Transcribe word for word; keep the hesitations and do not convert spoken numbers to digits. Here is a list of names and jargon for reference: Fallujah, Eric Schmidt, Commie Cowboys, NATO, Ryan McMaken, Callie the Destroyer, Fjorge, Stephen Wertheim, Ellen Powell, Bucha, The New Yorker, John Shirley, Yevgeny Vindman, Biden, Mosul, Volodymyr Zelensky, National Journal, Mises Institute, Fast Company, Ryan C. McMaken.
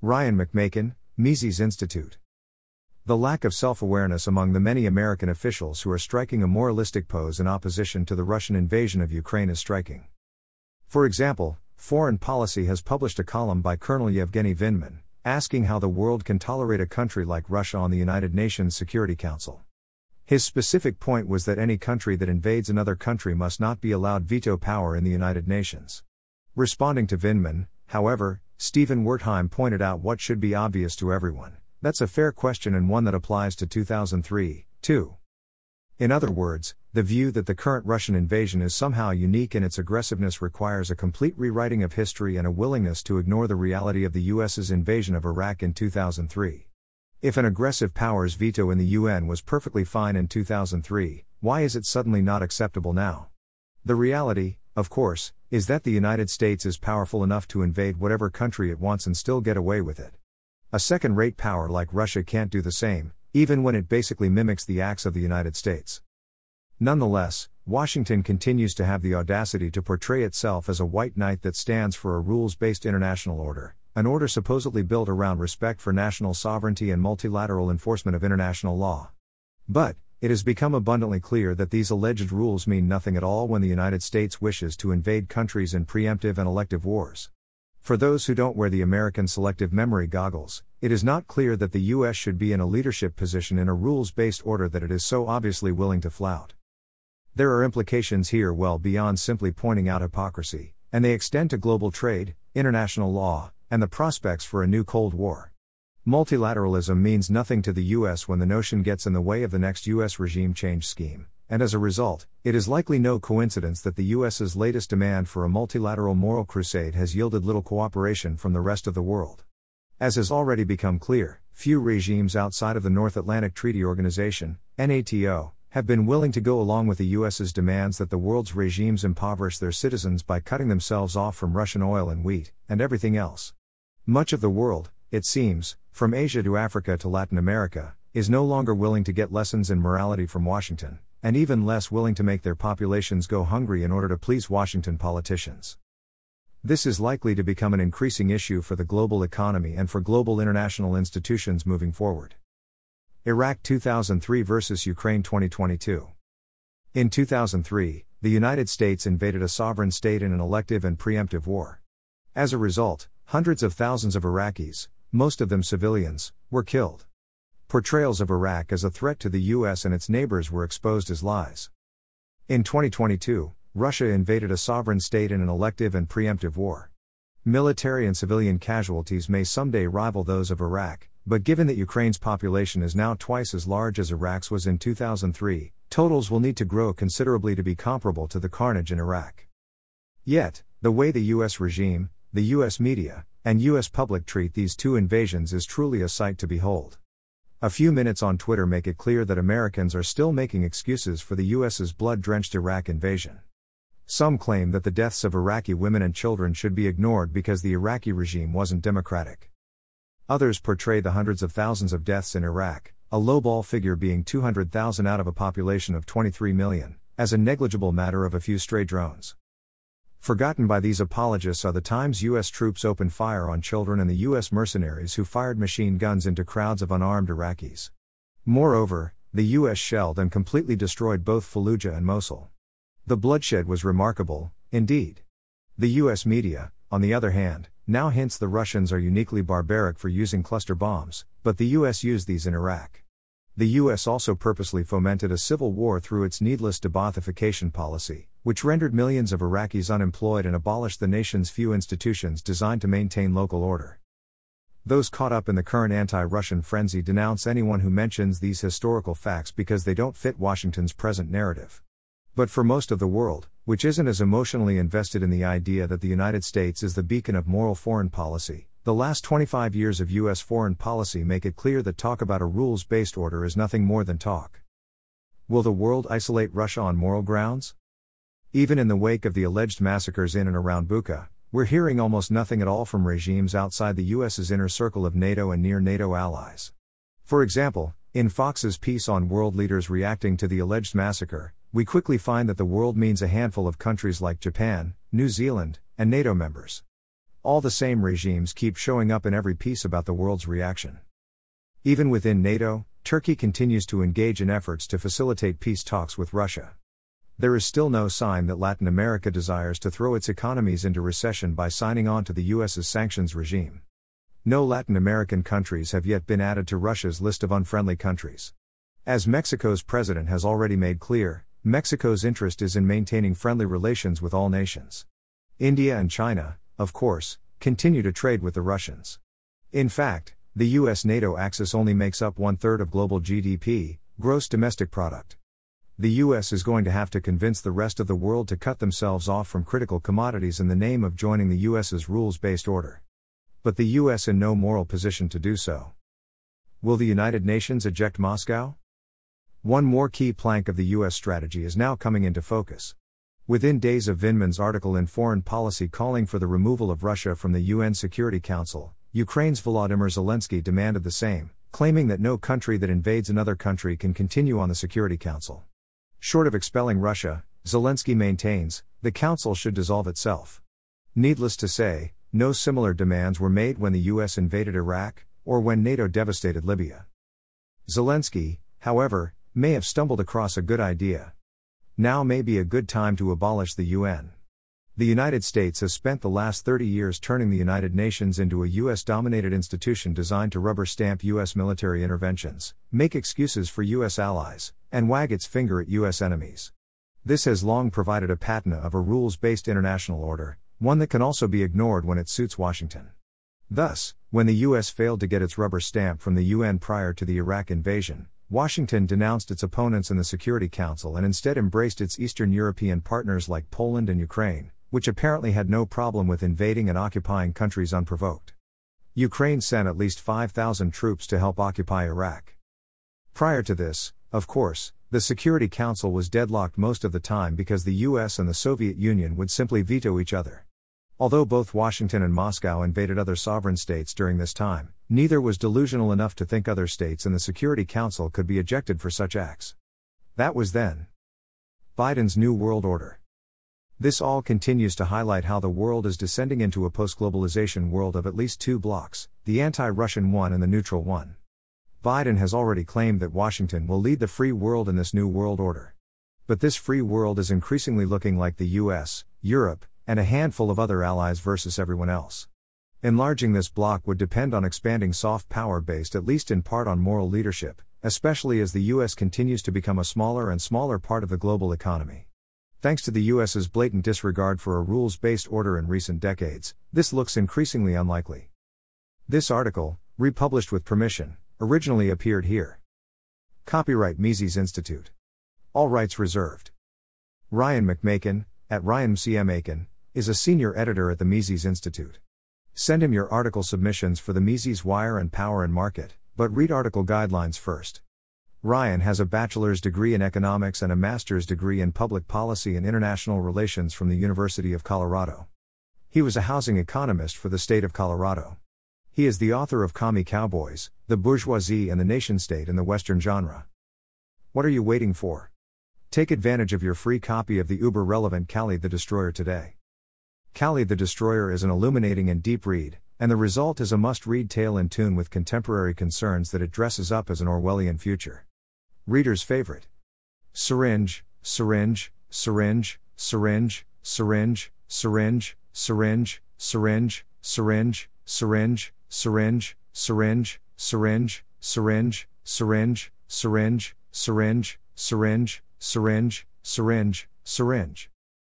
Ryan McMaken, Mises Institute. The lack of self-awareness among the many American officials who are striking a moralistic pose in opposition to the Russian invasion of Ukraine is striking. For example, Foreign Policy has published a column by Colonel Yevgeny Vindman, asking how the world can tolerate a country like Russia on the United Nations Security Council. His specific point was that any country that invades another country must not be allowed veto power in the United Nations. Responding to Vindman, however, Stephen Wertheim pointed out what should be obvious to everyone. That's a fair question and one that applies to two thousand three, too. In other words, the view that the current Russian invasion is somehow unique in its aggressiveness requires a complete rewriting of history and a willingness to ignore the reality of the U S's invasion of Iraq in two thousand three. If an aggressive powers veto in the U N was perfectly fine in two thousand three, why is it suddenly not acceptable now? The reality, of course, is that the United States is powerful enough to invade whatever country it wants and still get away with it. A second-rate power like Russia can't do the same, even when it basically mimics the acts of the United States. Nonetheless, Washington continues to have the audacity to portray itself as a white knight that stands for a rules-based international order, an order supposedly built around respect for national sovereignty and multilateral enforcement of international law. But it has become abundantly clear that these alleged rules mean nothing at all when the United States wishes to invade countries in preemptive and elective wars. For those who don't wear the American selective memory goggles, it is not clear that the U S should be in a leadership position in a rules-based order that it is so obviously willing to flout. There are implications here well beyond simply pointing out hypocrisy, and they extend to global trade, international law, and the prospects for a new Cold War. Multilateralism means nothing to the U S when the notion gets in the way of the next U S regime change scheme. And as a result, it is likely no coincidence that the U S's latest demand for a multilateral moral crusade has yielded little cooperation from the rest of the world. As has already become clear, few regimes outside of the North Atlantic Treaty Organization, NATO, have been willing to go along with the U S's demands that the world's regimes impoverish their citizens by cutting themselves off from Russian oil and wheat, and everything else. Much of the world, it seems, from Asia to Africa to Latin America, is no longer willing to get lessons in morality from Washington, and even less willing to make their populations go hungry in order to please Washington politicians. This is likely to become an increasing issue for the global economy and for global international institutions moving forward. Iraq two thousand three versus Ukraine twenty twenty-two. In two thousand three, the United States invaded a sovereign state in an elective and preemptive war. As a result, hundreds of thousands of Iraqis, most of them civilians, were killed. Portrayals of Iraq as a threat to the U S and its neighbors were exposed as lies. In twenty twenty-two, Russia invaded a sovereign state in an elective and preemptive war. Military and civilian casualties may someday rival those of Iraq, but given that Ukraine's population is now twice as large as Iraq's was in two thousand three, totals will need to grow considerably to be comparable to the carnage in Iraq. Yet, the way the U S regime, the U S media, and U S public treat these two invasions is truly a sight to behold. A few minutes on Twitter make it clear that Americans are still making excuses for the U S's blood-drenched Iraq invasion. Some claim that the deaths of Iraqi women and children should be ignored because the Iraqi regime wasn't democratic. Others portray the hundreds of thousands of deaths in Iraq, a lowball figure being two hundred thousand out of a population of twenty-three million, as a negligible matter of a few stray drones. Forgotten by these apologists are the times U S troops opened fire on children and the U S mercenaries who fired machine guns into crowds of unarmed Iraqis. Moreover, the U S shelled and completely destroyed both Fallujah and Mosul. The bloodshed was remarkable, indeed. The U S media, on the other hand, now hints the Russians are uniquely barbaric for using cluster bombs, but the U S used these in Iraq. The U S also purposely fomented a civil war through its needless debathification policy, which rendered millions of Iraqis unemployed and abolished the nation's few institutions designed to maintain local order. Those caught up in the current anti-Russian frenzy denounce anyone who mentions these historical facts because they don't fit Washington's present narrative. But for most of the world, which isn't as emotionally invested in the idea that the United States is the beacon of moral foreign policy, the last twenty-five years of U S foreign policy make it clear that talk about a rules-based order is nothing more than talk. Will the world isolate Russia on moral grounds? Even in the wake of the alleged massacres in and around Bucha, we're hearing almost nothing at all from regimes outside the U S's inner circle of NATO and near-NATO allies. For example, in Fox's piece on world leaders reacting to the alleged massacre, we quickly find that the world means a handful of countries like Japan, New Zealand, and NATO members. all the same regimes keep showing up in every piece about the world's reaction. Even within NATO, Turkey continues to engage in efforts to facilitate peace talks with Russia. There is still no sign that Latin America desires to throw its economies into recession by signing on to the U S's sanctions regime. No Latin American countries have yet been added to Russia's list of unfriendly countries. As Mexico's president has already made clear, Mexico's interest is in maintaining friendly relations with all nations. India and China, of course, continue to trade with the Russians. In fact, the U S-NATO axis only makes up one-third of global G D P, gross domestic product. The U S is going to have to convince the rest of the world to cut themselves off from critical commodities in the name of joining the U S's rules-based order. But the U S is in no moral position to do so. Will the United Nations eject Moscow? One more key plank of the U S strategy is now coming into focus. Within days of Vindman's article in Foreign Policy calling for the removal of Russia from the U N Security Council, Ukraine's Volodymyr Zelensky demanded the same, claiming that no country that invades another country can continue on the Security Council. Short of expelling Russia, Zelensky maintains, the Council should dissolve itself. Needless to say, no similar demands were made when the U S invaded Iraq, or when NATO devastated Libya. Zelensky, however, may have stumbled across a good idea. Now may be a good time to abolish the U N. The United States has spent the last thirty years turning the United Nations into a U S-dominated institution designed to rubber-stamp U S military interventions, make excuses for U S allies, and wag its finger at U S enemies. This has long provided a patina of a rules-based international order, one that can also be ignored when it suits Washington. Thus, when the U S failed to get its rubber stamp from the U N prior to the Iraq invasion, Washington denounced its opponents in the Security Council and instead embraced its Eastern European partners like Poland and Ukraine, which apparently had no problem with invading and occupying countries unprovoked. Ukraine sent at least five thousand troops to help occupy Iraq. Prior to this, of course, the Security Council was deadlocked most of the time because the U S and the Soviet Union would simply veto each other. Although both Washington and Moscow invaded other sovereign states during this time, neither was delusional enough to think other states in the Security Council could be ejected for such acts. That was then. Biden's New World Order. This all continues to highlight how the world is descending into a post-globalization world of at least two blocks, the anti-Russian one and the neutral one. Biden has already claimed that Washington will lead the free world in this New World Order. But this free world is increasingly looking like the U S, Europe, and a handful of other allies versus everyone else. Enlarging this bloc would depend on expanding soft power based at least in part on moral leadership, especially as the U S continues to become a smaller and smaller part of the global economy. Thanks to the U S's blatant disregard for a rules-based order in recent decades, this looks increasingly unlikely. This article, republished with permission, originally appeared here. Copyright Mises Institute. All rights reserved. Ryan McMaken, at Ryan C. McMaken, is a senior editor at the Mises Institute. Send him your article submissions for the Mises Wire and Power and Market, but read article guidelines first. Ryan has a bachelor's degree in economics and a master's degree in public policy and international relations from the University of Colorado. He was a housing economist for the state of Colorado. He is the author of Commie Cowboys, The Bourgeoisie and the Nation-State in the Western Genre. What are you waiting for? Take advantage of your free copy of the uber-relevant Callie the Destroyer today. Callie the Destroyer is an illuminating and deep read, and the result is a must-read tale in tune with contemporary concerns that it dresses up as an Orwellian future. Reader's favorite. Syringe, syringe, syringe, syringe, syringe, syringe, syringe, syringe, syringe, syringe, syringe, syringe, syringe, syringe, syringe, syringe, syringe, syringe, syringe, syringe, syringe, syringe.